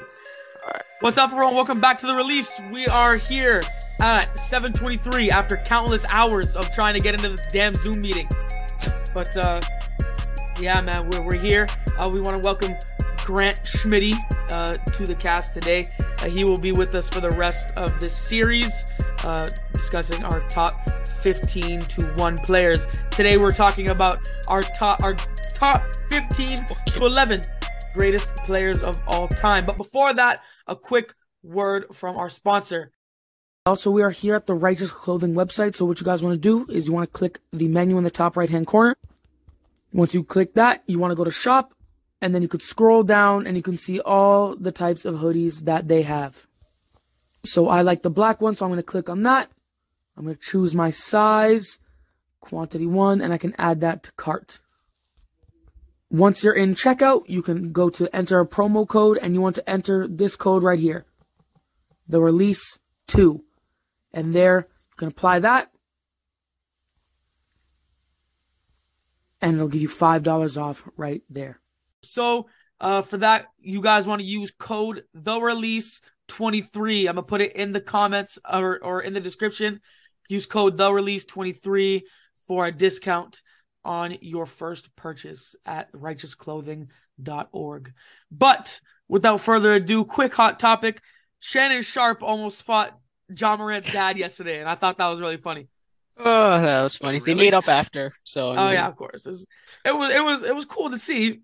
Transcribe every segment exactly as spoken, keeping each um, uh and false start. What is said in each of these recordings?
All right. What's up, everyone? Welcome back to The Release. We are here at seven twenty-three after countless hours of trying to get into this damn Zoom meeting. But, uh, yeah, man, we're, we're here. Uh, we want to welcome Grant Schmitty uh, to the cast today. Uh, he will be with us for the rest of this series, uh, discussing our top fifteen to one players. Today we're talking about our top our top fifteen to eleven greatest players of all time. But before that, a quick word from our sponsor. Also, we are here at the Righteous Clothing website. So what you guys want to do is you want to click the menu in the top right hand corner. Once you click that, you want to go to shop, and then you could scroll down and you can see all the types of hoodies that they have. So I like the black one, so I'm going to click on that. I'm going to choose my size, quantity one, and I can add that to cart. Once you're in checkout, you can go to enter a promo code, and you want to enter this code right here, The Release two. And there, you can apply that, and it'll give you five dollars off right there. So uh, for that, you guys want to use code The Release twenty-three. I'm going to put it in the comments or, or in the description. Use code The Release twenty-three for a discount on your first purchase at Righteous Clothing dot org. But without further ado, quick hot topic. Shannon Sharp almost fought John Morant's dad yesterday, and I thought that was really funny. Oh, that was funny. Really? They made up after. So. Oh, yeah, of course. It was, it was, it was, it was cool to see.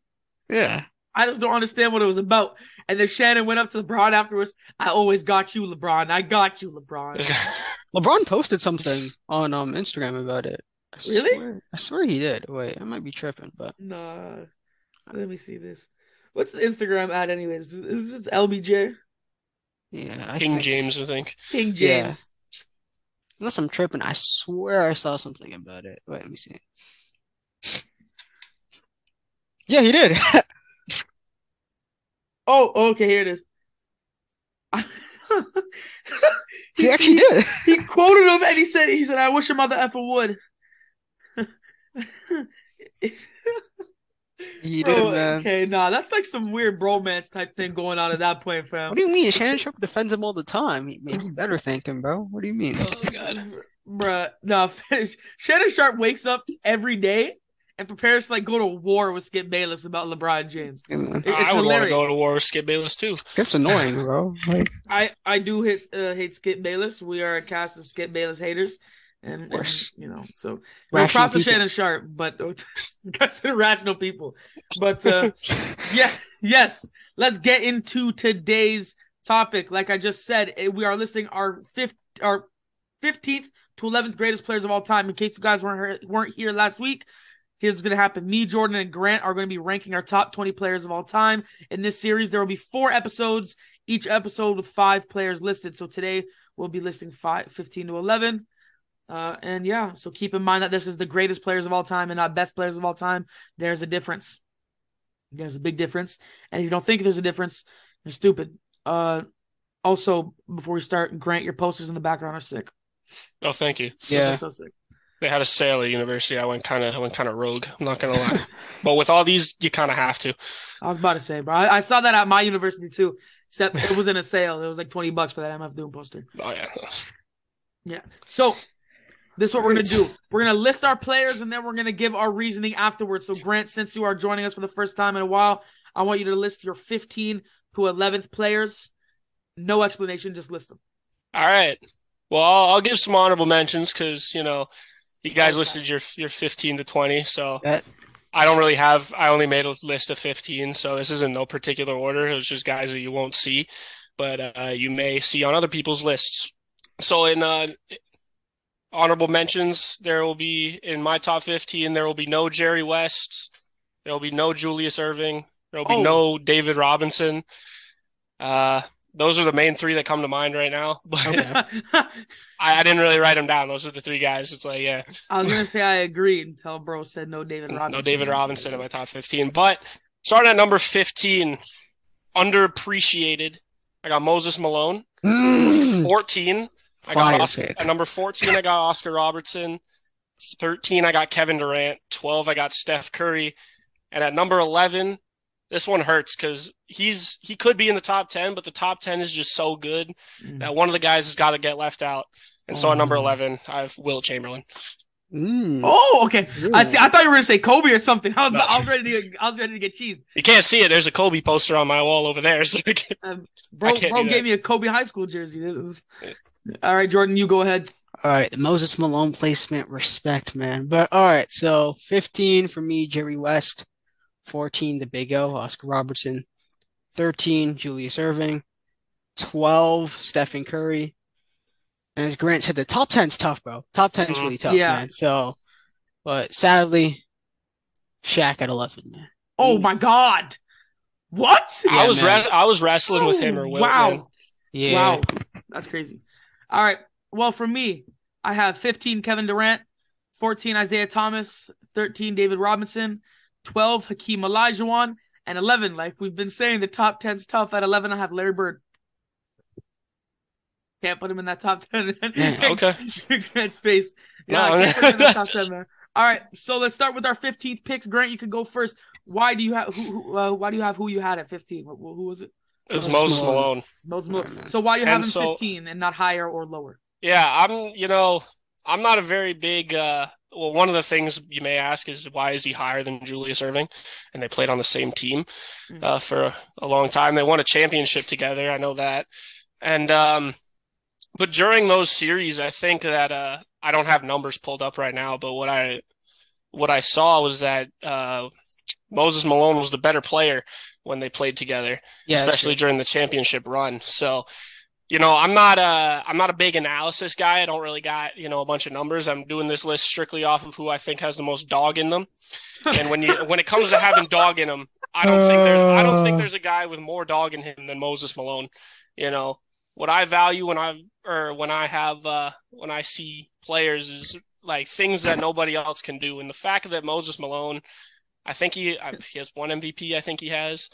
Yeah. I just don't understand what it was about. And then Shannon went up to LeBron afterwards. I always got you, LeBron. I got you, LeBron. LeBron posted something on um Instagram about it. I really? Swear, I swear he did. Wait, I might be tripping, but nah. Let me see this. What's the Instagram ad, anyways? Is this L B J? Yeah, I King think... James, I think. King James. Yeah. Unless I'm tripping, I swear I saw something about it. Wait, let me see. Yeah, he did. Oh, okay, here it is. he, he actually did. He quoted him and he said, he said, I wish a mother effer would. He did, bro, man. Okay, nah, that's like some weird bromance type thing going on at that point, fam. What do you mean? Shannon Sharp defends him all the time. He makes you better thank him, bro. What do you mean? Oh, God. Bruh, nah, Shannon Sharp wakes up every day and prepares to like go to war with Skip Bayless about LeBron James. Yeah, it, I would want to go to war with Skip Bayless too. Skip's annoying, bro. Like, I, I do hate uh, hate Skip Bayless. We are a cast of Skip Bayless haters, and, and you know, so no props to Shannon Sharp, but consider rational people. But uh, yeah, yes, let's get into today's topic. Like I just said, we are listing our fifth, our fifteenth to eleventh greatest players of all time. In case you guys weren't weren't here last week. Here's what's going to happen. Me, Jordan, and Grant are going to be ranking our top twenty players of all time. In this series, there will be four episodes, each episode with five players listed. So today, we'll be listing five, fifteen to eleven. Uh, and yeah, so keep in mind that this is the greatest players of all time and not best players of all time. There's a difference. There's a big difference. And if you don't think there's a difference, you're stupid. Uh, also, before we start, Grant, your posters in the background are sick. Oh, thank you. Yeah. They're so sick. They had a sale at university. I went kind of, I went kind of rogue. I'm not gonna lie, but with all these, you kind of have to. I was about to say, bro. I, I saw that at my university too. Except it was in a sale. It was like twenty bucks for that M F Doom poster. Oh yeah, yeah. So this is what we're gonna do. We're gonna list our players, and then we're gonna give our reasoning afterwards. So Grant, since you are joining us for the first time in a while, I want you to list your fifteen to eleventh players. No explanation, just list them. All right. Well, I'll, I'll give some honorable mentions because you know. You guys listed your your fifteen to twenty, so yeah. I don't really have – I only made a list of fifteen, so this is in no particular order. It was just guys that you won't see, but uh, you may see on other people's lists. So in uh, honorable mentions, there will be – in my top fifteen, there will be no Jerry West. There will be no Julius Erving. There will be oh. no David Robinson. Uh Those are the main three that come to mind right now. But okay. I, I didn't really write them down. Those are the three guys. It's like, yeah. I was going to say I agreed until bro said no David Robinson. No David Robinson in my top fifteen. But starting at number fifteen, underappreciated, I got Moses Malone. fourteen. I got Oscar, at number fourteen, I got Oscar Robertson. thirteen, I got Kevin Durant. twelve, I got Steph Curry. And at number eleven, This one hurts because he's he could be in the top ten, but the top ten is just so good mm. that one of the guys has got to get left out. And oh. so at number eleven, I have Wilt Chamberlain. Mm. Oh, okay. Ooh. I see. I thought you were going to say Kobe or something. I was, no. I was ready to. Get, I was ready to get cheesed. You can't see it. There's a Kobe poster on my wall over there. So I can't, um, bro, I can't bro gave me a Kobe high school jersey. This is... All right, Jordan, you go ahead. All right, Moses Malone placement, respect, man. But all right, so fifteen for me, Jerry West. fourteen, the Big O, Oscar Robertson. thirteen, Julius Erving. twelve, Stephen Curry. And as Grant said, the top ten is tough, bro. Top ten is really tough, yeah. man. So, but sadly, Shaq at eleven, man. Oh, my God. What? Yeah, I was ra- I was wrestling oh, with him or Will. Wow. Man. Yeah. Wow. That's crazy. All right. Well, for me, I have fifteen, Kevin Durant. fourteen, Isiah Thomas. thirteen, David Robinson. twelve, Hakeem Olajuwon. And eleven, like we've been saying, the top ten's tough. At eleven, I have Larry Bird. Can't put him in that top ten. Okay. Grant's face. No, no, no. All right, so let's start with our fifteenth picks. Grant, you can go first. Why do you have who? who uh, why do you have who you had at fifteen? Who, who was it? It was Moses Malone. Moses Malone. So why do you have and him so, fifteen and not higher or lower? Yeah, I'm. You know, I'm not a very big. Uh, well, one of the things you may ask is why is he higher than Julius Erving? And they played on the same team mm-hmm. uh, for a, a long time. They won a championship together. I know that, and. um But during those series, I think that uh, I don't have numbers pulled up right now. But what I what I saw was that uh, Moses Malone was the better player when they played together, yeah, especially during the championship run. So, you know, I'm not a I'm not a big analysis guy. I don't really got you know a bunch of numbers. I'm doing this list strictly off of who I think has the most dog in them. And when you when it comes to having dog in them, I don't uh... think there's I don't think there's a guy with more dog in him than Moses Malone. You know. What I value when I or when I have uh, when I see players is like things that nobody else can do, and the fact that Moses Malone, I think he I, he has one M V P, I think he has,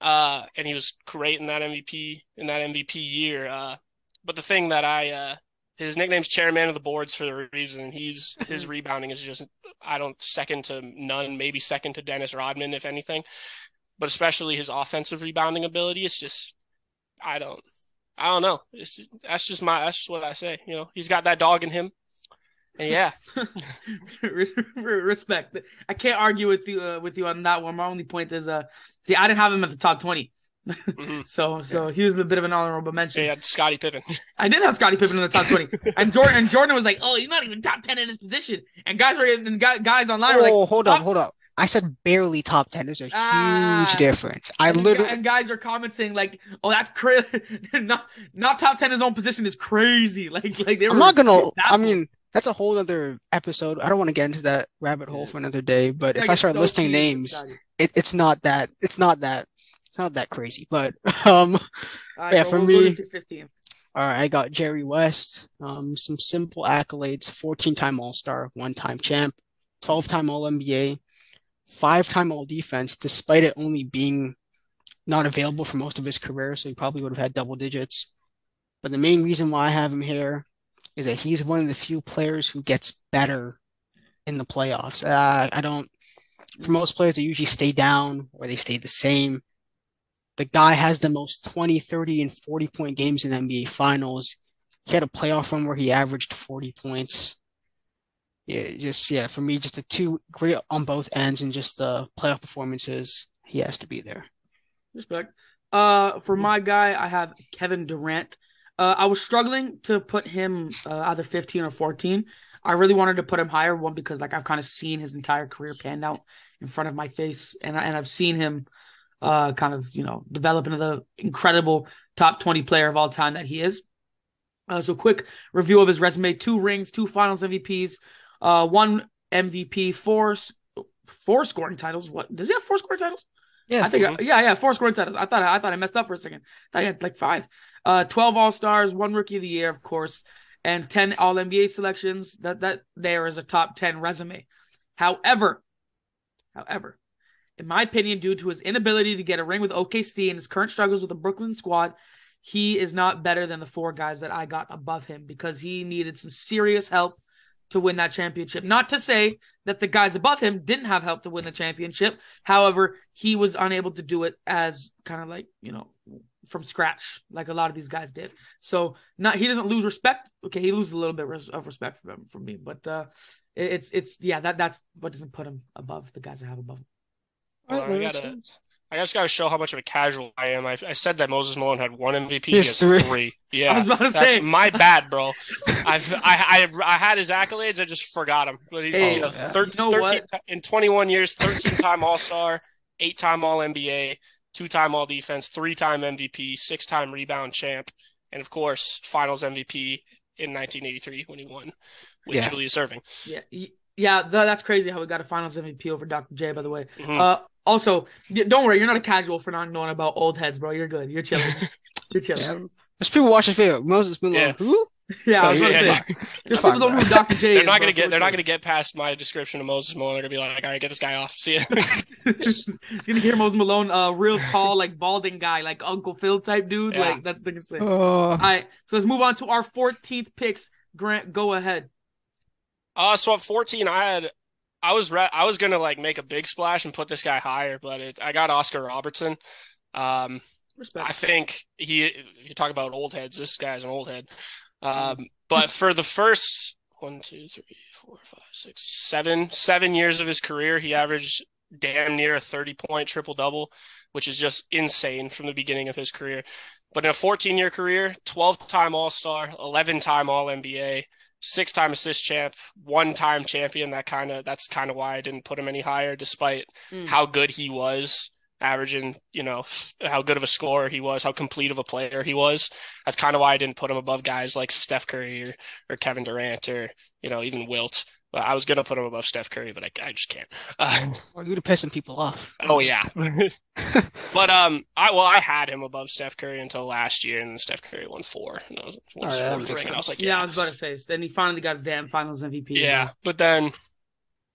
uh, and he was great in that M V P in that M V P year. Uh, but the thing that I uh, his nickname's Chairman of the Boards for a reason. He's his rebounding is just I don't second to none, maybe second to Dennis Rodman if anything, but especially his offensive rebounding ability. It's just I don't. I don't know. It's, that's just my. That's just what I say. You know, he's got that dog in him. And yeah, respect. I can't argue with you uh, with you on that one. My only point is, uh, see, I didn't have him at the top twenty, mm-hmm. so so he was a bit of an honorable mention. Yeah, Scottie Pippen. I did have Scottie Pippen in the top twenty, and Jordan and Jordan was like, "Oh, you're not even top ten in this position." And guys were and guys online were like, "Oh, hold up, hold up." I said barely top ten. There's a huge ah, difference. I and literally and guys are commenting like, "Oh, that's crazy." not not top ten in his own position is crazy. Like like they were. I'm not gonna. I mean, that's a whole other episode. I don't want to get into that rabbit hole for another day. But yeah, if I, I start so listing names, it, it's not that. It's not that. It's not that crazy. But um, all right, yeah, so for we'll me. All right, I got Jerry West. Um, some simple accolades: fourteen-time All-Star, one-time champ, twelve-time All-N B A. Five-time All-Defense, despite it only being not available for most of his career, so he probably would have had double digits. But the main reason why I have him here is that he's one of the few players who gets better in the playoffs. Uh, I don't... For most players, they usually stay down or they stay the same. The guy has the most twenty, thirty, and forty-point games in the N B A Finals. He had a playoff run where he averaged forty points. Yeah, just yeah. For me, just the two great on both ends, and just the playoff performances. He has to be there. Respect. Uh, for my guy, I have Kevin Durant. Uh, I was struggling to put him uh, either fifteen or fourteen. I really wanted to put him higher, one because like I've kind of seen his entire career panned out in front of my face, and and I've seen him uh kind of you know develop into the incredible top twenty player of all time that he is. Uh, so quick review of his resume: two rings, two Finals M V Ps. Uh, one M V P, four, four scoring titles. What does he have? Four scoring titles? Yeah, I think. I, yeah, yeah, four scoring titles. I thought I thought I messed up for a second. I thought he had like five. Uh, twelve All Stars, one Rookie of the Year, of course, and ten All N B A selections. That that there is a top ten resume. However, however, in my opinion, due to his inability to get a ring with O K C and his current struggles with the Brooklyn squad, he is not better than the four guys that I got above him because he needed some serious help to win that championship. Not to say that the guys above him didn't have help to win the championship. However, he was unable to do it as kind of like, you know, from scratch, like a lot of these guys did. So not, he doesn't lose respect. Okay. He loses a little bit of respect from, from me, but uh, it's, it's yeah, that that's what doesn't put him above the guys I have above him. Well, I, gotta, I just got to show how much of a casual I am. I, I said that Moses Malone had one M V P. He has three. three. Yeah, I was about to that's say. My bad, bro. I've, I I I had his accolades. I just forgot him. But he's hey, you know, yeah. thirteen, you know thirteen, in twenty-one years, thirteen-time All-Star, eight-time All-N B A, two-time All-Defense, three-time M V P, six-time rebound champ, and, of course, Finals M V P in nineteen eighty-three when he won with yeah. Julius Erving. Yeah, he- Yeah, the, that's crazy how we got a Finals M V P over Doctor J, by the way. Mm-hmm. Uh, also, don't worry. You're not a casual for not knowing about old heads, bro. You're good. You're chilling. You're chilling. Yeah. There's people watching video. Moses Malone. Yeah. Who? Yeah, so, I was going to yeah, say. There's people don't know who Doctor J they're is. Not gonna bro, get, so they're not going to get past my description of Moses Malone. They're going to be like, all right, get this guy off. See ya. He's going to hear Moses Malone, a uh, real tall, like balding guy, like Uncle Phil type dude. Yeah. Like, that's the thing to say. Uh... All right, so let's move on to our fourteenth picks. Grant, go ahead. Uh, so at fourteen, I had, I was re- I was gonna like make a big splash and put this guy higher, but it, I got Oscar Robertson. Um, Respect. I think he. You talk about old heads. This guy's an old head. Um, but for the first one, two, three, four, five, six, seven, seven years of his career, he averaged damn near a thirty-point triple-double, which is just insane from the beginning of his career. But in a fourteen-year career, twelve-time All-Star, eleven-time All-N B A. Six-time assist champ, one-time champion. That kind of that's kind of why I didn't put him any higher, despite mm. how good he was, averaging. You know how good of a scorer he was, how complete of a player he was. That's kind of why I didn't put him above guys like Steph Curry or, or Kevin Durant or you know even Wilt. But I was gonna put him above Steph Curry, but I, I just can't. Uh, well, you're pissing people off. Oh yeah, but um, I well I had him above Steph Curry until last year, and Steph Curry won four, and I was, won oh, yeah, fourth ring, and I was like, yeah. yeah, I was about to say. Then he finally got his damn Finals M V P. Yeah, man. but then,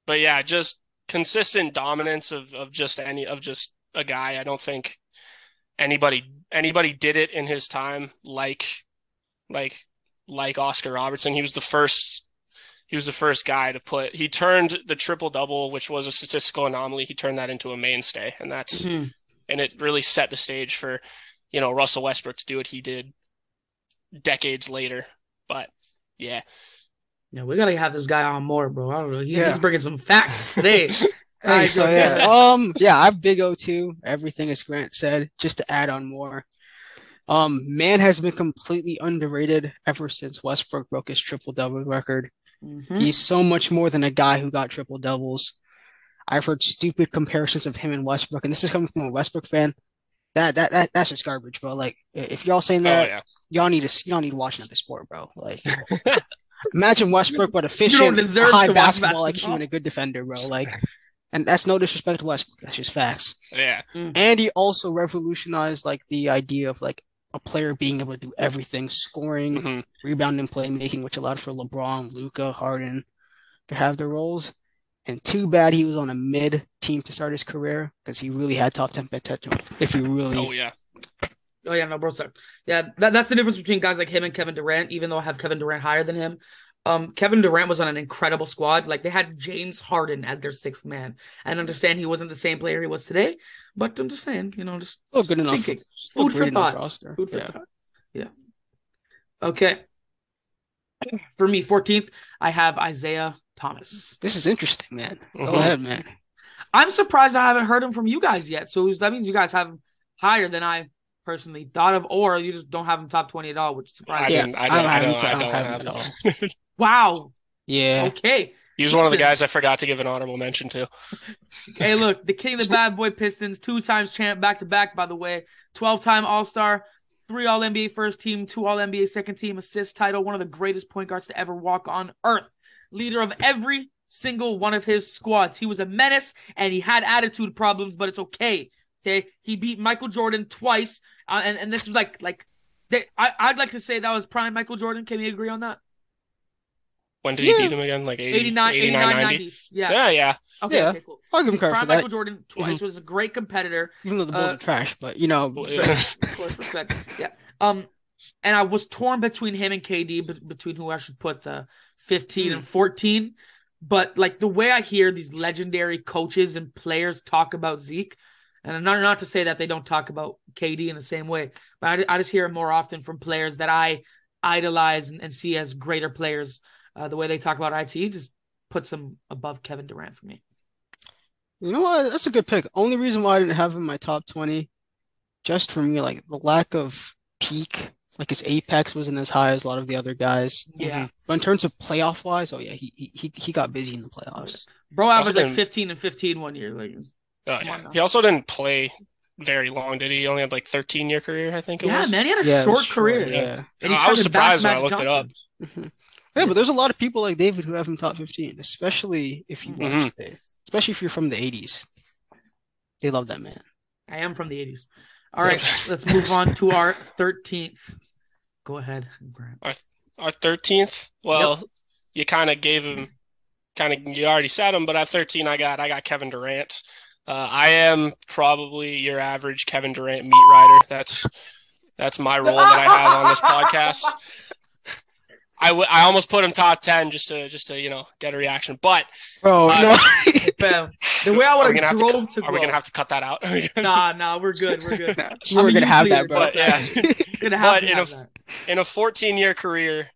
but yeah, just consistent dominance of of just any of just a guy. I don't think anybody anybody did it in his time like like like Oscar Robertson. He was the first. He was the first guy to put – he turned the triple-double, which was a statistical anomaly. He turned that into a mainstay, and that's mm-hmm. and it really set the stage for, you know, Russell Westbrook to do what he did decades later. But, yeah. Yeah, we got to have this guy on more, bro. I don't know. He, yeah. He's bringing some facts today. Hey, so, yeah. um, yeah, I have Big O, too. Everything, as Grant said, just to add on more. Um, man has been completely underrated ever since Westbrook broke his triple-double record. Mm-hmm. He's so much more than a guy who got triple doubles. I've heard stupid comparisons of him and Westbrook, and this is coming from a Westbrook fan. That that, that that's just garbage, bro. Like, if y'all saying that, oh, yeah. y'all need to y'all need watching at the sport, bro. Like, imagine Westbrook, but efficient, high basketball, basketball I Q and a good defender, bro. Like, and that's no disrespect to Westbrook. That's just facts. Yeah. Mm-hmm. And he also revolutionized like the idea of like. A player being able to do everything, scoring, mm-hmm. rebounding, playmaking, which allowed for LeBron, Luka, Harden to have their roles. And too bad he was on a mid team to start his career because he really had top ten potential. If you really, oh yeah, oh yeah, no, bro, sorry. yeah, that, that's the difference between guys like him and Kevin Durant. Even though I have Kevin Durant higher than him, um, Kevin Durant was on an incredible squad. Like they had James Harden as their sixth man. I understand he wasn't the same player he was today, but I'm just saying, you know, just oh, good enough. Food for, food for thought. Food for thought. Yeah. Okay. For me, fourteenth, I have Isiah Thomas. This is interesting, man. Go mm-hmm. ahead, man. I'm surprised I haven't heard him from you guys yet. So that means you guys have him higher than I personally thought of, or you just don't have him top twenty at all, which is surprising. I, yeah, I, I don't have him I don't have him at all. Wow. Yeah. Okay. He was one of the guys I forgot to give an honorable mention to. Hey, look, the king of the bad boy Pistons, two times champ, back-to-back, by the way, twelve-time All-Star, three All-N B A first team, two All-N B A second team, assist title, one of the greatest point guards to ever walk on earth, leader of every single one of his squads. He was a menace, and he had attitude problems, but it's okay. Okay, he beat Michael Jordan twice, uh, and, and this was like, like they, I, I'd like to say that was prime Michael Jordan. Can we agree on that? When did yeah. he beat him again? Like eighty, eighty-nine, eighty-nine, ninety? ninety. Yeah, yeah. yeah. Okay, yeah. Okay, cool. I'll give him credit for that. Michael Jordan twice mm-hmm. was a great competitor. Even though the Bulls uh, are trash, but, you know. Of course, respect. Yeah. Um, And I was torn between him and K D, but between who I should put uh, fifteen mm. and fourteen. But like the way I hear these legendary coaches and players talk about Zeke, and not, not to say that they don't talk about K D in the same way, but I, I just hear it more often from players that I idolize and, and see as greater players. Uh, the way they talk about I T just puts him above Kevin Durant for me. You know what? That's a good pick. Only reason why I didn't have him in my top twenty, just for me, like the lack of peak, like his apex wasn't as high as a lot of the other guys. Yeah. But in terms of playoff wise, oh yeah, he he he got busy in the playoffs. Bro averaged like fifteen and fifteen one year. Like, oh, yeah. He also didn't play very long, did he? He only had like thirteen year career, I think it yeah, was. Yeah, man, he had a yeah, short career. Short, yeah. And I was surprised when I looked Johnson. it up. Yeah, but there's a lot of people like David who have him top fifteen, especially if you mm-hmm. watch it. Especially if you're from the eighties. They love that man. I am from the eighties. All right, let's move on to our thirteenth. Go ahead, Grant. Our, our thirteenth? Well, yep. you kind of gave him, kind of, you already said him, but at thirteen, I got I got Kevin Durant. Uh, I am probably your average Kevin Durant meat rider. That's, that's my role that I have on this podcast. I, w- I almost put him top ten just to, just to you know, get a reaction. But oh, uh, no. the way I would have drove to, to Are go. we going to have to cut that out? nah, nah, we're good. We're good. We're going to have that, bro. But, yeah. gonna have but in, have a, that. in a fourteen-year career,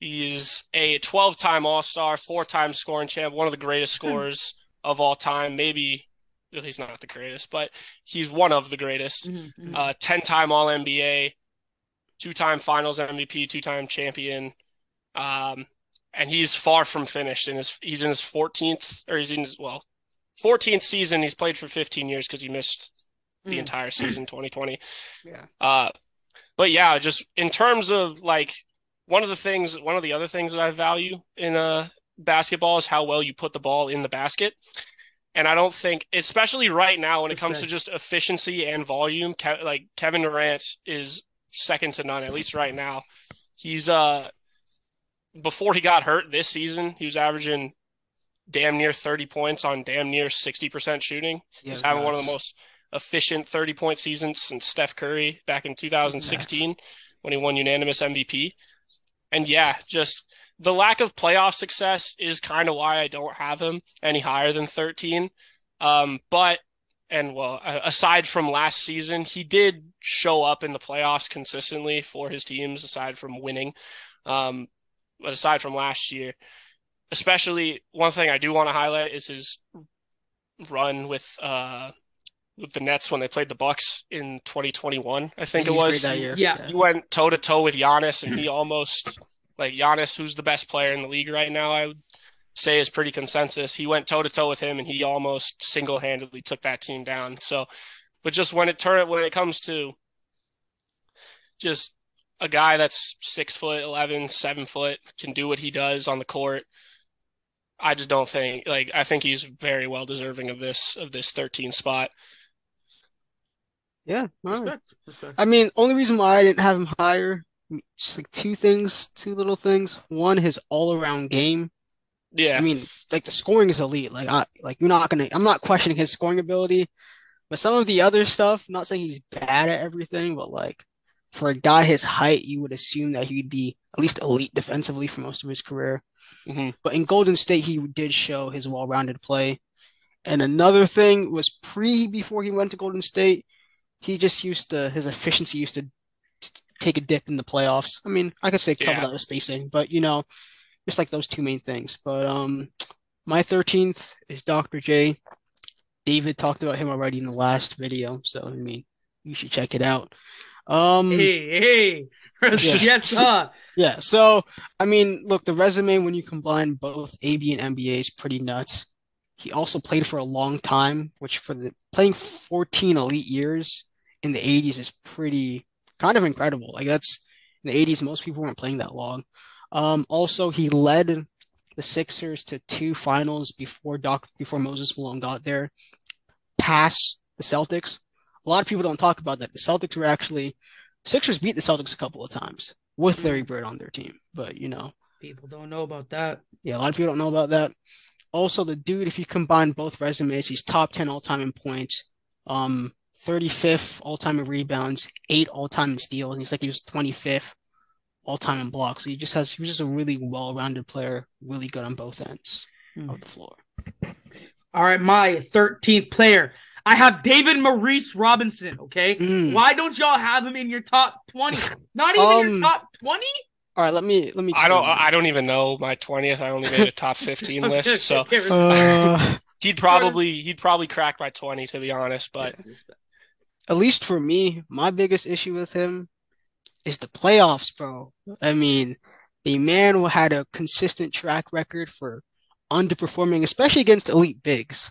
he's a twelve-time All-Star, four-time scoring champ, one of the greatest scorers of all time. Maybe well, he's not the greatest, but he's one of the greatest. Mm-hmm. Uh, ten-time All-N B A, two-time Finals M V P, two-time champion. Um, and he's far from finished. In his, he's in his fourteenth, or he's in his, well, fourteenth season. He's played for fifteen years because he missed the mm. entire season, twenty twenty. Yeah. Uh, but yeah, just in terms of like one of the things, one of the other things that I value in uh, basketball is how well you put the ball in the basket. And I don't think, especially right now, when it comes to just efficiency and volume, Ke- like Kevin Durant is second to none, at least right now. He's uh. Before he got hurt this season, he was averaging damn near thirty points on damn near sixty percent shooting. Yeah, He's having one of the most efficient thirty-point seasons since Steph Curry back in two thousand sixteen nice. when he won unanimous M V P. And yeah, just the lack of playoff success is kind of why I don't have him any higher than thirteen. Um, but, and well, aside from last season, he did show up in the playoffs consistently for his teams, aside from winning. Um, But aside from last year, especially one thing I do want to highlight is his run with uh, with the Nets when they played the Bucks in twenty twenty-one. I think it was. That year. Yeah, he went toe to toe with Giannis, and he almost like Giannis, who's the best player in the league right now, I would say is pretty consensus. He went toe to toe with him, and he almost single handedly took that team down. So, but just when it turn when it comes to just. A guy that's six foot eleven, seven foot can do what he does on the court. I just don't think like I think he's very well deserving of this of this thirteen spot. Yeah, all right. Respect, respect. I mean, only reason why I didn't have him higher, just like two things, two little things. One, his all around game. Yeah, I mean, like the scoring is elite. Like I like you're not gonna. I'm not questioning his scoring ability, but some of the other stuff. I'm not saying he's bad at everything, but like. For a guy his height, you would assume that he'd be at least elite defensively for most of his career. Mm-hmm. But in Golden State, he did show his well-rounded play. And another thing was pre, before he went to Golden State, he just used to, his efficiency used to take a dip in the playoffs. I mean, I could say cover yeah. that with spacing, but you know, just like those two main things. But um, my thirteenth is Doctor J. David talked about him already in the last video. So, I mean, you should check it out. Um, hey, hey, yeah. yes, sir. Yeah. So, I mean, look, the resume when you combine both A B and N B A is pretty nuts. He also played for a long time, which for the playing fourteen elite years in the eighties is pretty kind of incredible. Like that's in the eighties, most people weren't playing that long. Um, also, he led the Sixers to two finals before Doc before Moses Malone got there, past the Celtics. A lot of people don't talk about that. The Celtics were actually – Sixers beat the Celtics a couple of times with Larry Bird on their team. But, you know. People don't know about that. Yeah, a lot of people don't know about that. Also, the dude, if you combine both resumes, he's top ten all-time in points, um, thirty-fifth all-time in rebounds, eight all-time in steals, and he's like he was twenty-fifth all-time in blocks. So he just has he was just a really well-rounded player, really good on both ends mm. of the floor. All right, my thirteenth player. I have David Maurice Robinson, okay? Mm. Why don't y'all have him in your top twenty? Not even um, your top twenty? All right, let me let me I don't I don't even know my twentieth. I only made a top fifteen list, okay, so okay, uh, he'd probably he'd probably crack my twenty, to be honest, but at least for me, my biggest issue with him is the playoffs, bro. I mean, the man had a consistent track record for underperforming, especially against elite bigs.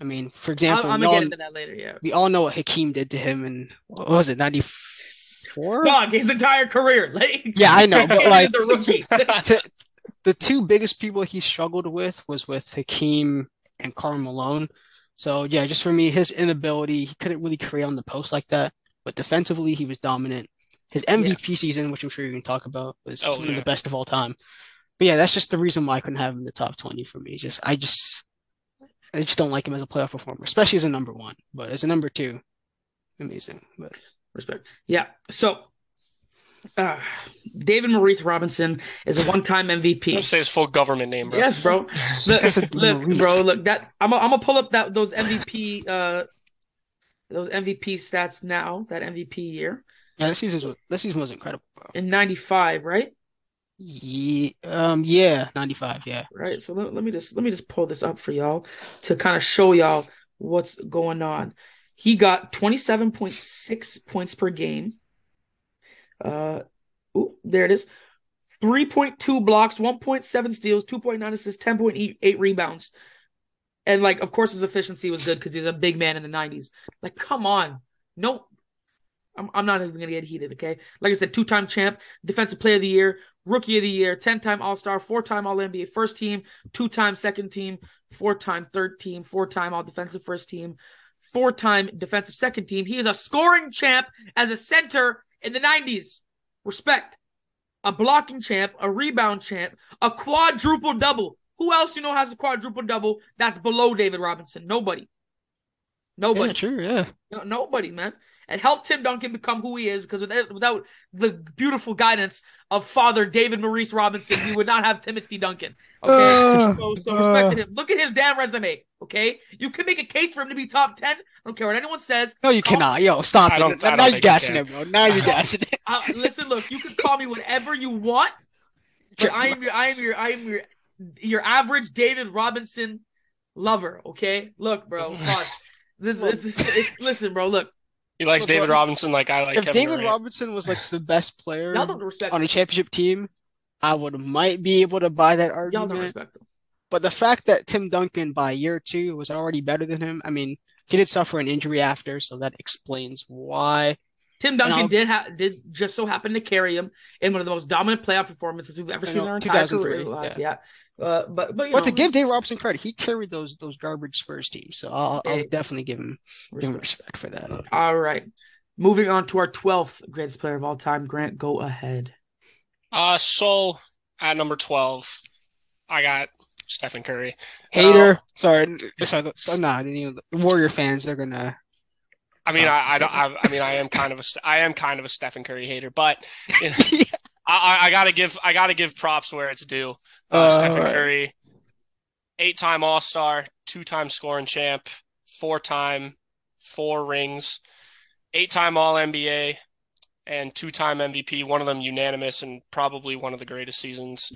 I mean, for example, I'm, I'm we, all, that later, yeah. we all know what Hakeem did to him in, what was it, ninety-four? Dog, his entire career. Like, yeah, I know, but like, to, the two biggest people he struggled with was with Hakeem and Karl Malone. So, yeah, just for me, his inability, he couldn't really create on the post like that, but defensively, he was dominant. His M V P yeah. season, which I'm sure you can talk about, was oh, one yeah. of the best of all time. But, yeah, that's just the reason why I couldn't have him in the top twenty for me. Just, I just... I just don't like him as a playoff performer, especially as a number one. But as a number two, amazing. But respect. Yeah. So uh, David Maurice Robinson is a one-time M V P. Don't say his full government name, bro. Yes, bro. Look, look bro. Look, that I'm. I'm gonna pull up that those M V P. Uh, those M V P stats now. That M V P year. Yeah, this season. This season was incredible, bro. In ninety-five, right? Yeah, um, yeah, ninety-five, yeah. Right. So let, let me just let me just pull this up for y'all to kind of show y'all what's going on. He got twenty-seven point six points per game. Uh, ooh, there it is. three point two blocks, one point seven steals, two point nine assists, ten point eight rebounds, and like, of course, his efficiency was good because he's a big man in the nineties. Like, come on, no. I'm, I'm not even going to get heated, okay? Like I said, two-time champ, defensive player of the year, rookie of the year, ten-time all-star, four-time all N B A first team, two-time second team, four-time third team, four-time all-defensive first team, four-time defensive second team. He is a scoring champ as a center in the nineties. Respect. A blocking champ, a rebound champ, a quadruple-double. Who else you know has a quadruple-double that's below David Robinson? Nobody. Nobody. Yeah, true, yeah. No, nobody, man. And helped Tim Duncan become who he is, because without, without the beautiful guidance of Father David Maurice Robinson, we would not have Timothy Duncan. Okay, uh, so, so respect uh, him. Look at his damn resume. Okay, you can make a case for him to be top ten. I don't care what anyone says. No, you call cannot. Me. Yo, stop I it. Don't, I now you're gassing it, bro. Now you're gassing it. Uh, listen, look, you can call me whatever you want, but I am your, I am your, I am your, your average David Robinson lover. Okay, look, bro. Gosh, this is listen, bro. Look. He likes David Robinson like I like Kevin Durant. If David Robinson was like the best player on a championship team, I would might be able to buy that argument. Y'all don't respect him. But the fact that Tim Duncan by year two was already better than him, I mean, he did suffer an injury after, so that explains why. Tim Duncan did ha- did just so happen to carry him in one of the most dominant playoff performances we've ever seen in our entire career. Yeah. yeah. Uh, but but, you but know, to give Dave Robinson credit, he carried those those garbage Spurs teams. So I'll, I'll definitely give him, give him respect for that. All right. Moving on to our twelfth greatest player of all time. Grant, go ahead. Uh, so at number twelve, I got Stephen Curry. Hater. Uh, sorry. sorry. I'm not. You know, the Warrior fans, they're going to. I mean, I, I don't. I, I mean, I am kind of a. I am kind of a Stephen Curry hater, but you know, yeah. I, I gotta give. I gotta give props where it's due. Uh, uh, Stephen right. Curry, eight-time All-Star, two-time scoring champ, four-time, four rings, eight-time All N B A, and two-time M V P. One of them unanimous, and probably one of the greatest seasons.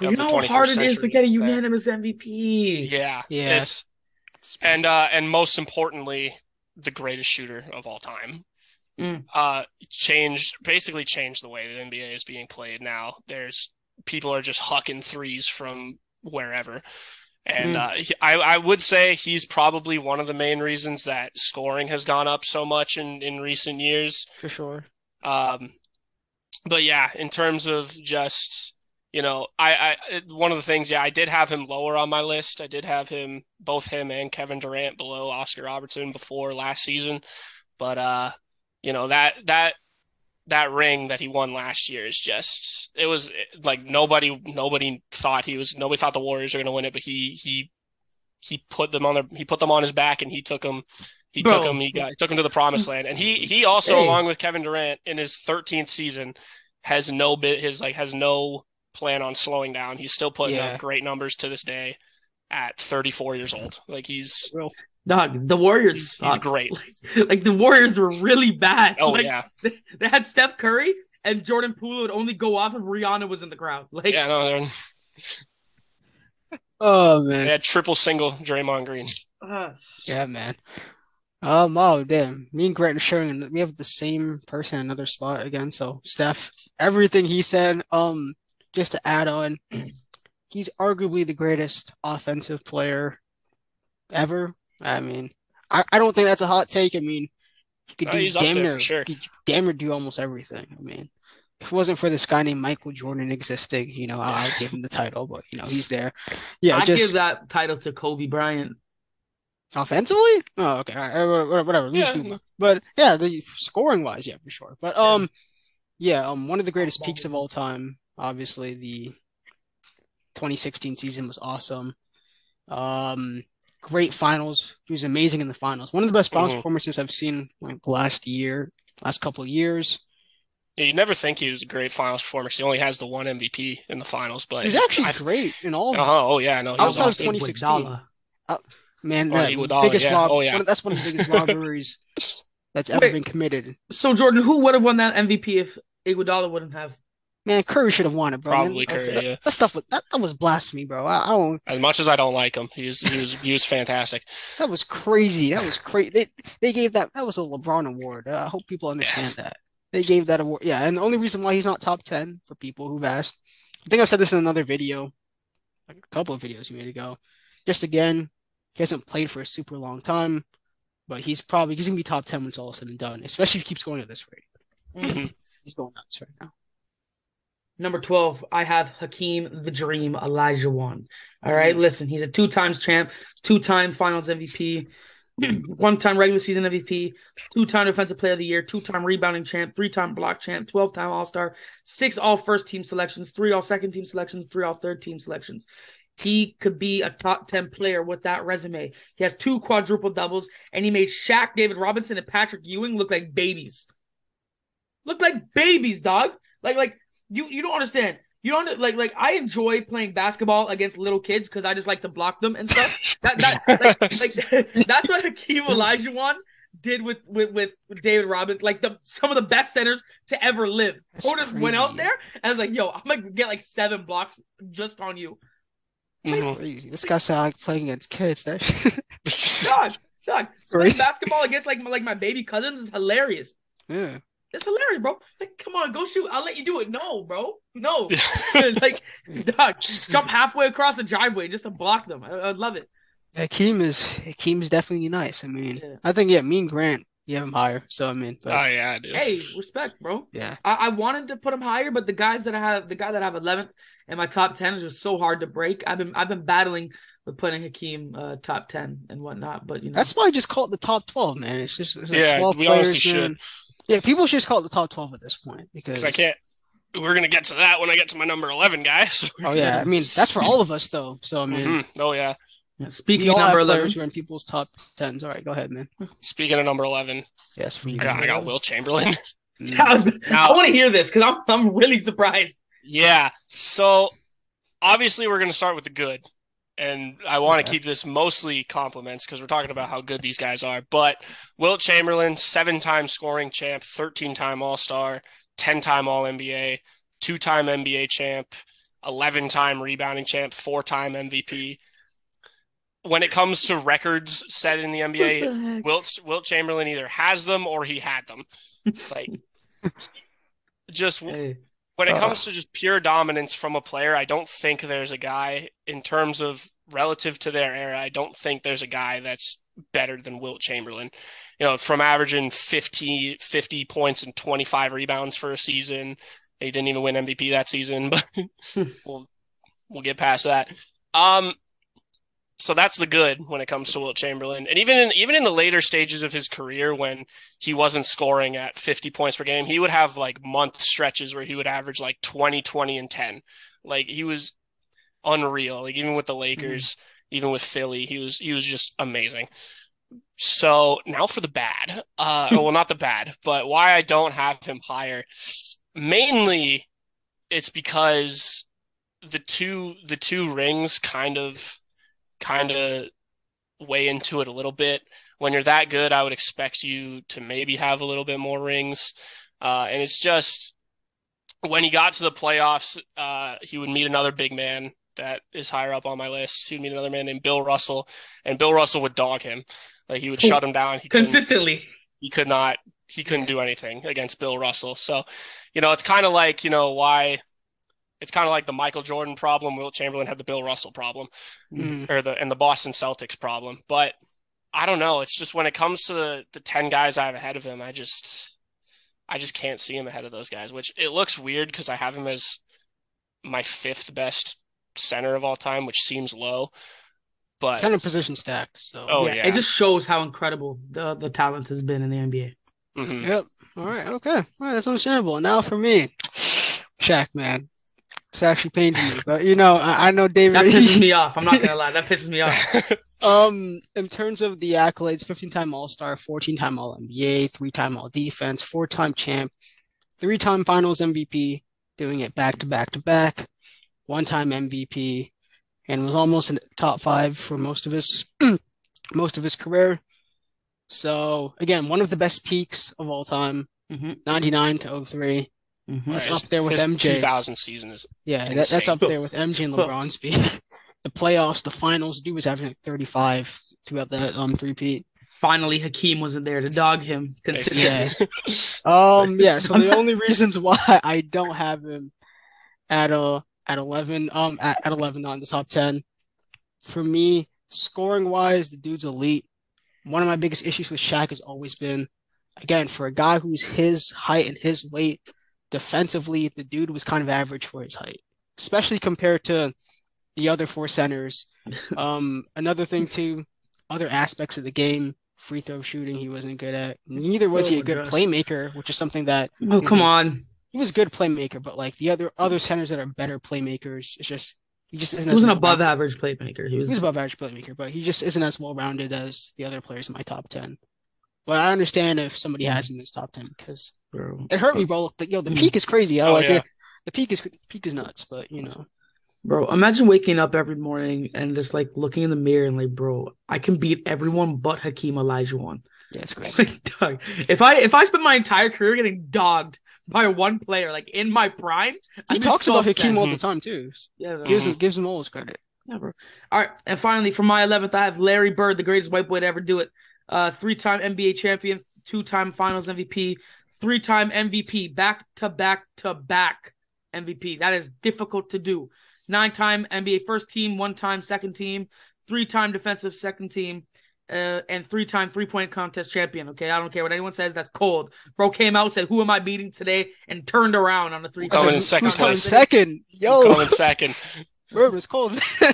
You know how hard it is to get a unanimous M V P. Yeah. Yeah. It's, and uh, and most importantly, the greatest shooter of all time. Mm. Uh, changed basically changed the way that N B A is being played now. There's people are just hucking threes from wherever, and mm. uh, he, I, I would say he's probably one of the main reasons that scoring has gone up so much in, in recent years. For sure. Um, but yeah, in terms of just you know, I, I one of the things, yeah, I did have him lower on my list. I did have him, both him and Kevin Durant, below Oscar Robertson before last season. But uh, you know that that that ring that he won last year is just it was like nobody nobody thought he was nobody thought the Warriors were going to win it, but he he he put them on their he put them on his back and he took them He Bro. took him. He, got, he took him to the promised land, and he he also, hey. along with Kevin Durant, in his thirteenth season, has no bit his like has no plan on slowing down. He's still putting yeah. up great numbers to this day at thirty-four years old. Like he's dog. The Warriors he's, he's great. Like, like the Warriors were really bad. Oh like, yeah, they, they had Steph Curry and Jordan Poole would only go off if Rihanna was in the crowd. Like yeah, no. Oh man, they had triple single Draymond Green. Uh, yeah, man. Um, oh, damn. Me and Grant are sharing, we have the same person in another spot again. So, Steph, everything he said, um, just to add on, he's arguably the greatest offensive player ever. I mean, I, I don't think that's a hot take. I mean, he could no, do damn near, sure. damn near do almost everything. I mean, if it wasn't for this guy named Michael Jordan existing, you know, I, I'd give him the title, but, you know, he's there. Yeah, I just give that title to Kobe Bryant. Offensively? Oh, okay. All right. Whatever. Yeah. But yeah, the scoring wise, yeah, for sure. But um, yeah, um, one of the greatest peaks of all time. Obviously, the twenty sixteen season was awesome. Um, great finals. He was amazing in the finals. One of the best finals mm-hmm. performances I've seen like last year, last couple of years. Yeah, you never think he was a great finals performer. He only has the one M V P in the finals, but he was actually I've... great in all. Of uh-huh. Oh yeah, no, he outside was of twenty sixteen. Man, that oh, Iguodala, biggest yeah. rob- oh, yeah. one of, that's one of the biggest robberies that's ever Wait, been committed. So, Jordan, who would have won that M V P if Iguodala wouldn't have? Man, Curry should have won it, bro. Probably man, Curry, that, yeah. That stuff was, that, that was blasphemy, bro. I, I don't. As much as I don't like him, he was he was, he was fantastic. That was crazy. That was crazy. They they gave that that was a LeBron award. Uh, I hope people understand yeah. that they gave that award. Yeah, and the only reason why he's not top ten for people who've asked, I think I've said this in another video, like a couple of videos we made ago. Just again. He hasn't played for a super long time, but he's probably he's gonna be top ten when it's all said and done, especially if he keeps going at this rate. Mm-hmm. He's going nuts right now. Number twelve, I have Hakeem the Dream Olajuwon. All right, mm-hmm. listen, he's a two times champ, two time Finals M V P, one time regular season M V P, two time Defensive Player of the Year, two time rebounding champ, three time block champ, twelve time All Star, six All First Team selections, three All Second Team selections, three All Third Team selections. He could be a top ten player with that resume. He has two quadruple doubles, and he made Shaq, David Robinson, and Patrick Ewing look like babies. Look like babies, dog. Like, like you, you don't understand. You don't like, like I enjoy playing basketball against little kids because I just like to block them and stuff. that, that, like, like that's what Hakeem Olajuwon did with, with with David Robinson, like the some of the best centers to ever live. Portis went out there and I was like, "Yo, I'm gonna get like seven blocks just on you." Mm-hmm. Crazy. This guy said I like playing against kids. That God, God. Playing basketball against like my, like my baby cousins is hilarious. Yeah, it's hilarious, bro. Like, come on, go shoot. I'll let you do it. No, bro, no. Like, dog, jump halfway across the driveway just to block them. I, I love it. Hakeem is Hakeem is definitely nice. I mean, yeah. I think yeah, me and Grant, you have him higher. So I mean, but... oh yeah, I do. Hey, respect, bro. Yeah, I-, I wanted to put him higher, but the guys that I have, the guy that I have eleventh. And my top ten is just so hard to break. I've been I've been battling with putting Hakeem uh, top ten and whatnot, but you know that's why I just call it the top twelve, man. It's just it's like yeah, twelve we players, honestly man. Should. Yeah, people should just call it the top twelve at this point because I can't. We're gonna get to that when I get to my number eleven, guys. Oh yeah, I mean that's for all of us though. So I mean, mm-hmm. oh yeah. Speaking of number eleven, you're in people's top tens. All right, go ahead, man. Speaking of number eleven, yes, for you. I got, I got Wilt Chamberlain. I, I want to hear this because I'm I'm really surprised. Yeah, so obviously we're going to start with the good, and I want to yeah. keep this mostly compliments because we're talking about how good these guys are, but Wilt Chamberlain, seven-time scoring champ, thirteen-time All-Star, ten-time All-N B A, two-time N B A champ, eleven-time rebounding champ, four-time M V P. When it comes to records set in the N B A, Wilt, Wilt Chamberlain either has them or he had them. Like, just... Hey. When it comes to just pure dominance from a player, I don't think there's a guy in terms of relative to their era. I don't think there's a guy that's better than Wilt Chamberlain. You know, from averaging fifty, fifty points and twenty-five rebounds for a season. He didn't even win M V P that season, but we'll we'll get past that. Um, so that's the good when it comes to Wilt Chamberlain. And even in, even in the later stages of his career when he wasn't scoring at fifty points per game, he would have like month stretches where he would average like twenty, twenty, and ten. Like he was unreal. Like even with the Lakers, mm-hmm. even with Philly, he was he was just amazing. So now for the bad. Uh, well, not the bad, but why I don't have him higher. Mainly, it's because the two the two rings kind of kind of weigh into it a little bit. When you're that good, I would expect you to maybe have a little bit more rings. Uh, and it's just when he got to the playoffs, uh, he would meet another big man that is higher up on my list. He would meet another man named Bill Russell, and Bill Russell would dog him. Like, he would shut him down. He consistently. He could not, he couldn't do anything against Bill Russell. So, you know, it's kind of like, you know, why it's kind of like the Michael Jordan problem. Wilt Chamberlain had the Bill Russell problem mm. or the, and the Boston Celtics problem. But I don't know. It's just when it comes to the, the ten guys I have ahead of him, I just, I just can't see him ahead of those guys, which it looks weird because I have him as my fifth best center of all time, which seems low. But center position stacked. So oh, yeah, yeah. It just shows how incredible the, the talent has been in the N B A. Mm-hmm. Yep. All right. Okay. All right. That's understandable. Now for me, Shaq, man, it's actually painting me. But you know, I, I know David. That pisses me off. I'm not gonna lie. That pisses me off. Um, in terms of the accolades, fifteen-time All-Star, fourteen-time All-N B A, three-time All-Defense, four-time champ, three-time Finals M V P, doing it back to back to back, one-time M V P. And was almost in the top five for most of his most of his career. So again, one of the best peaks of all time, mm-hmm. ninety-nine to oh three. Mm-hmm. That's right. Up there with his M J. two thousand season is yeah, that, that's up there with M J and LeBron's peak. The playoffs, the finals, dude was having like thirty-five throughout that um three-peat. Finally, Hakeem wasn't there to dog him. Yeah. um, yeah. So the only reasons why I don't have him at all. At eleven, um, at, at eleven on the top ten, for me, scoring wise, the dude's elite. One of my biggest issues with Shaq has always been, again, for a guy who's his height and his weight, defensively, the dude was kind of average for his height, especially compared to the other four centers. Um, another thing too, other aspects of the game. Free throw shooting, he wasn't good at. Neither was oh, he a good gosh. playmaker, which is something that. Oh come know, on. He was a good playmaker, but like the other other centers that are better playmakers, it's just he just isn't. He was as an above average playmaker. He was... he was above average playmaker, but he just isn't as well rounded as the other players in my top ten. But I understand if somebody has him in his top ten because bro. It hurt me, bro. Like, yo, the peak is crazy. I oh, like yeah. it. The peak is peak is nuts, but you know, bro. Imagine waking up every morning and just like looking in the mirror and like, bro, I can beat everyone but Hakeem Olajuwon. Yeah, it's crazy. Like, dog, if I if I spent my entire career getting dogged by one player, like in my prime, he I'm talks so about upset. Hakeem all the time too. Yeah, no. gives him gives him all his credit. Yeah, bro. All right, and finally for my eleventh, I have Larry Bird, the greatest white boy to ever do it. Uh, three-time N B A champion, two-time Finals M V P, three-time M V P, back to back to back M V P. That is difficult to do. Nine-time N B A first team, one-time second team, three-time defensive second team. Uh, and three-time three-point contest champion, okay? I don't care what anyone says. That's cold. Bro came out, said, who am I beating today? And turned around on the three-point contest. Oh, in second place. Second. Yo. Coming second. Bird was cold, man. I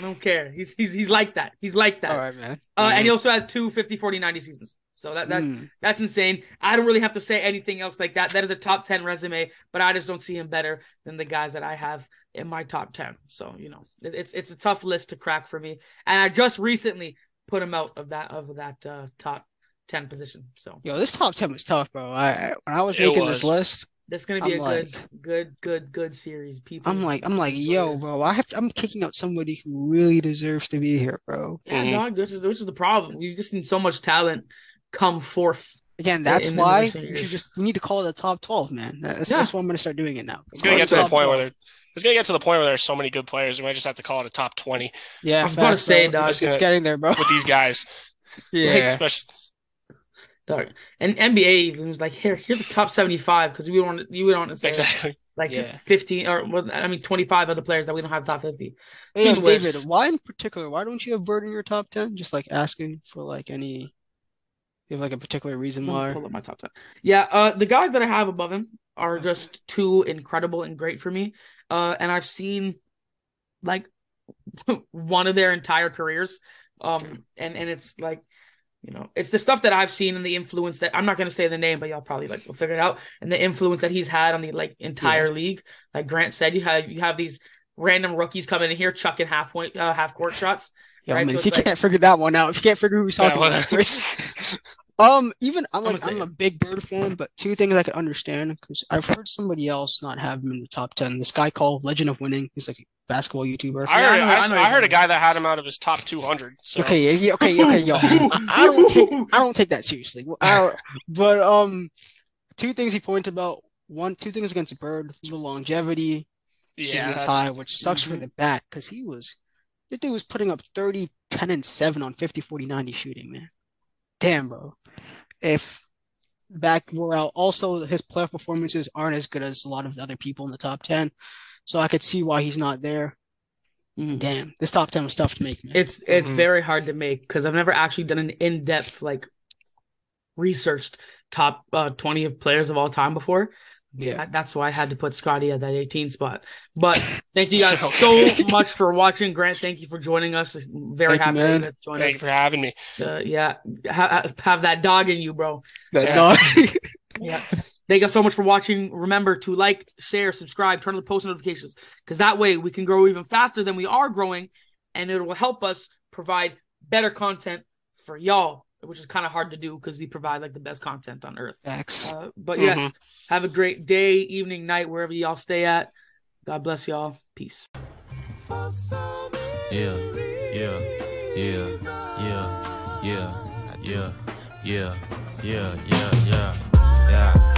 don't care. He's he's he's like that. He's like that. All right, man. Uh, mm. And he also has two fifty, forty, ninety seasons. So that that mm. that's insane. I don't really have to say anything else like that. That is a top ten resume, but I just don't see him better than the guys that I have in my top ten. So, you know, it, it's it's a tough list to crack for me. And I just recently put him out of that of that uh, top ten position. So yo, this top ten was tough, bro. I, I when I was it making was. this list, that's gonna be I'm a like, good, good, good, good series. People, I'm like, I'm like, yo, bro. I have to, I'm kicking out somebody who really deserves to be here, bro. Yeah, mm-hmm. no, this is this is the problem. We've just seen so much talent come forth. Again, that's why we should just we need to call it a top twelve, man. That's, yeah. that's why I'm gonna start doing it now. It's gonna get to the point where they're It's going to get to the point where there's so many good players, we might just have to call it a top twenty. Yeah, I was about to say, dog, it's, it's getting there, bro. With these guys. Yeah. Like, especially... Dog. And N B A even was like, here, here's the top seventy-five, because we don't, you don't want to say exactly. like yeah. fifteen, or well, I mean, twenty-five other players that we don't have top fifty. Hey, David, wish. why in particular, why don't you have Bird in your top ten? Just like asking for like any, you have like a particular reason why? Pull up my top ten. Yeah, uh, the guys that I have above him are just too incredible and great for me. Uh, and I've seen like one of their entire careers. Um, and, and it's like, you know, it's the stuff that I've seen and the influence that I'm not going to say the name, but y'all probably like will figure it out. And the influence that he's had on the like entire yeah. league. Like Grant said, you have, you have these random rookies coming in here, chucking half point, uh, half court shots. Yeah, right? I mean, so if you like, can't figure that one out, if you can't figure who he's talking yeah, about, well, um, even I'm like I'm, I'm a big Bird fan, but two things I can understand because I've heard somebody else not have him in the top ten. This guy called Legend of Winning. He's like a basketball YouTuber. I heard, yeah, I, I, I, know, I heard a guy that had him out of his top two hundred. So. Okay, yeah, okay, okay, yo, I, I don't take I don't take that seriously. I, but um, two things he pointed about. One, two things against Bird: the longevity. Yeah, high, which sucks mm-hmm. for the back because he was. This dude was putting up thirty, ten, and seven on fifty, forty, ninety shooting, man. Damn, bro. If back were out, also his playoff performances aren't as good as a lot of the other people in the top ten, so I could see why he's not there. Mm-hmm. Damn, this top ten was tough to make, man. It's it's mm-hmm. very hard to make because I've never actually done an in-depth, like, researched top uh, twenty of players of all time before. Yeah, that's why I had to put Scotty at that eighteen spot. But thank you guys so much for watching. Grant, thank you for joining us. Very thank happy you, to join thank us. Thanks for having me. Uh, yeah, ha- have that dog in you, bro. That yeah. dog. yeah. Thank you so much for watching. Remember to like, share, subscribe, turn on the post notifications, because that way we can grow even faster than we are growing, and it will help us provide better content for y'all, which is kind of hard to do because we provide like the best content on earth. Uh, but yes, mm-hmm. have a great day, evening, night, wherever y'all stay at. God bless y'all. Peace. Yeah, yeah, yeah, yeah, yeah, yeah, yeah, yeah, yeah, yeah, yeah.